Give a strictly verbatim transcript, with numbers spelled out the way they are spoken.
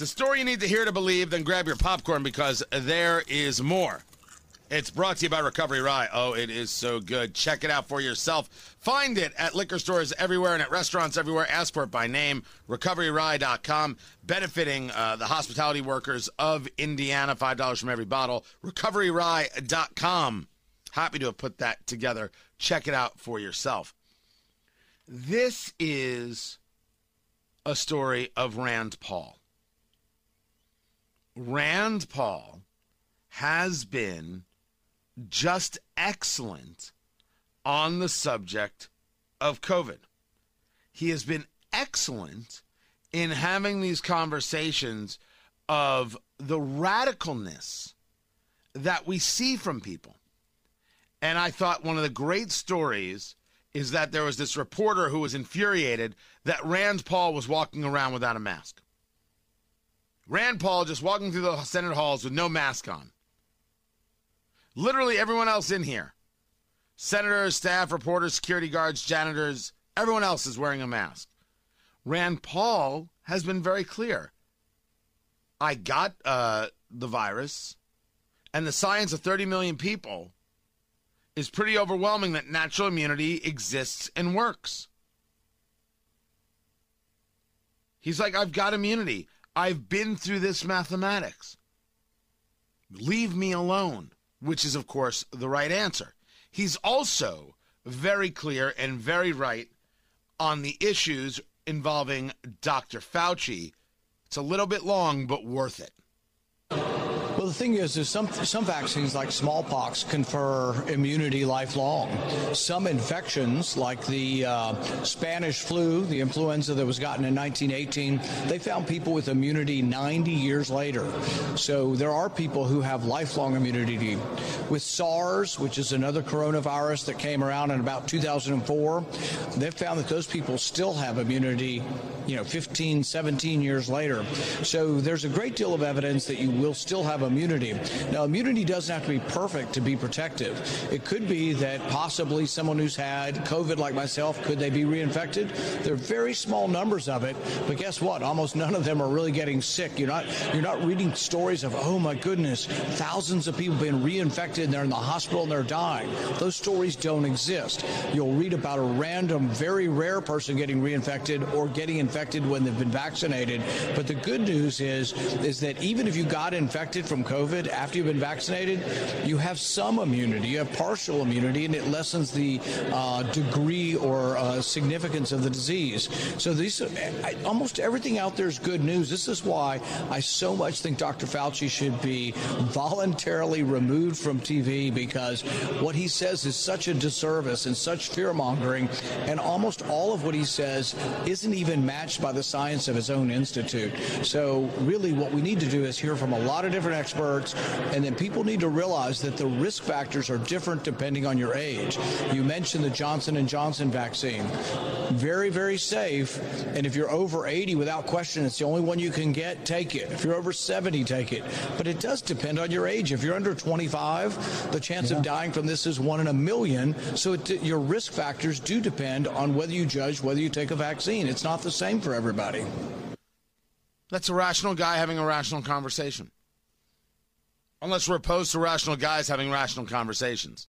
It's a story you need to hear to believe, then grab your popcorn because there is more. It's brought to you by Recovery Rye. Oh, it is so good. Check it out for yourself. Find it at liquor stores everywhere and at restaurants everywhere. Ask for it by name, recovery rye dot com, benefiting uh, the hospitality workers of Indiana. five dollars from every bottle. recovery rye dot com. Happy to have put that together. Check it out for yourself. This is a story of Rand Paul. Rand Paul has been just excellent on the subject of COVID. He has been excellent in having these conversations of the radicalness that we see from people. And I thought one of the great stories is that there was this reporter who was infuriated that Rand Paul was walking around without a mask. Rand Paul just walking through the Senate halls with no mask on. Literally everyone else in here, senators, staff, reporters, security guards, janitors, everyone else is wearing a mask. Rand Paul has been very clear. I got uh, the virus, and the science of thirty million people is pretty overwhelming that natural immunity exists and works. He's like, I've got immunity. I've been through this mathematics. Leave me alone. Which is, of course, the right answer. He's also very clear and very right on the issues involving Doctor Fauci. It's a little bit long, but worth it. Well, the thing is, is some some vaccines like smallpox confer immunity lifelong. Some infections like the uh, Spanish flu, the influenza that was gotten in nineteen eighteen, they found people with immunity ninety years later. So there are people who have lifelong immunity. With SARS, which is another coronavirus that came around in about two thousand four, they found that those people still have immunity, you know, fifteen, seventeen years later. So there's a great deal of evidence that you will still have immunity. Now, immunity doesn't have to be perfect to be protective. It could be that possibly someone who's had COVID like myself, could they be reinfected? There are very small numbers of it, but guess what? Almost none of them are really getting sick. You're not, you're not reading stories of, oh my goodness, thousands of people being reinfected and they're in the hospital and they're dying. Those stories don't exist. You'll read about a random, very rare person getting reinfected or getting infected when they've been vaccinated. But the good news is, is that even if you got infected from COVID after you've been vaccinated, you have some immunity, you have partial immunity, and it lessens the uh, degree or uh, significance of the disease. So these, I, almost everything out there is good news. This is why I so much think Doctor Fauci should be voluntarily removed from T V, because what he says is such a disservice and such fear-mongering, and almost all of what he says isn't even matched by the science of his own institute. So really what we need to do is hear from a lot of different experts, and then people need to realize that the risk factors are different depending on your age. You mentioned the Johnson and Johnson vaccine. Very, very safe, and if you're over eighty, without question, it's the only one you can get, take it. If you're over seventy, take it. But it does depend on your age. If you're under twenty-five, the chance yeah. of dying from this is one in a million, so it, your risk factors do depend on whether you judge, whether you take a vaccine. It's not the same for everybody. That's a rational guy having a rational conversation. Unless we're opposed to rational guys having rational conversations.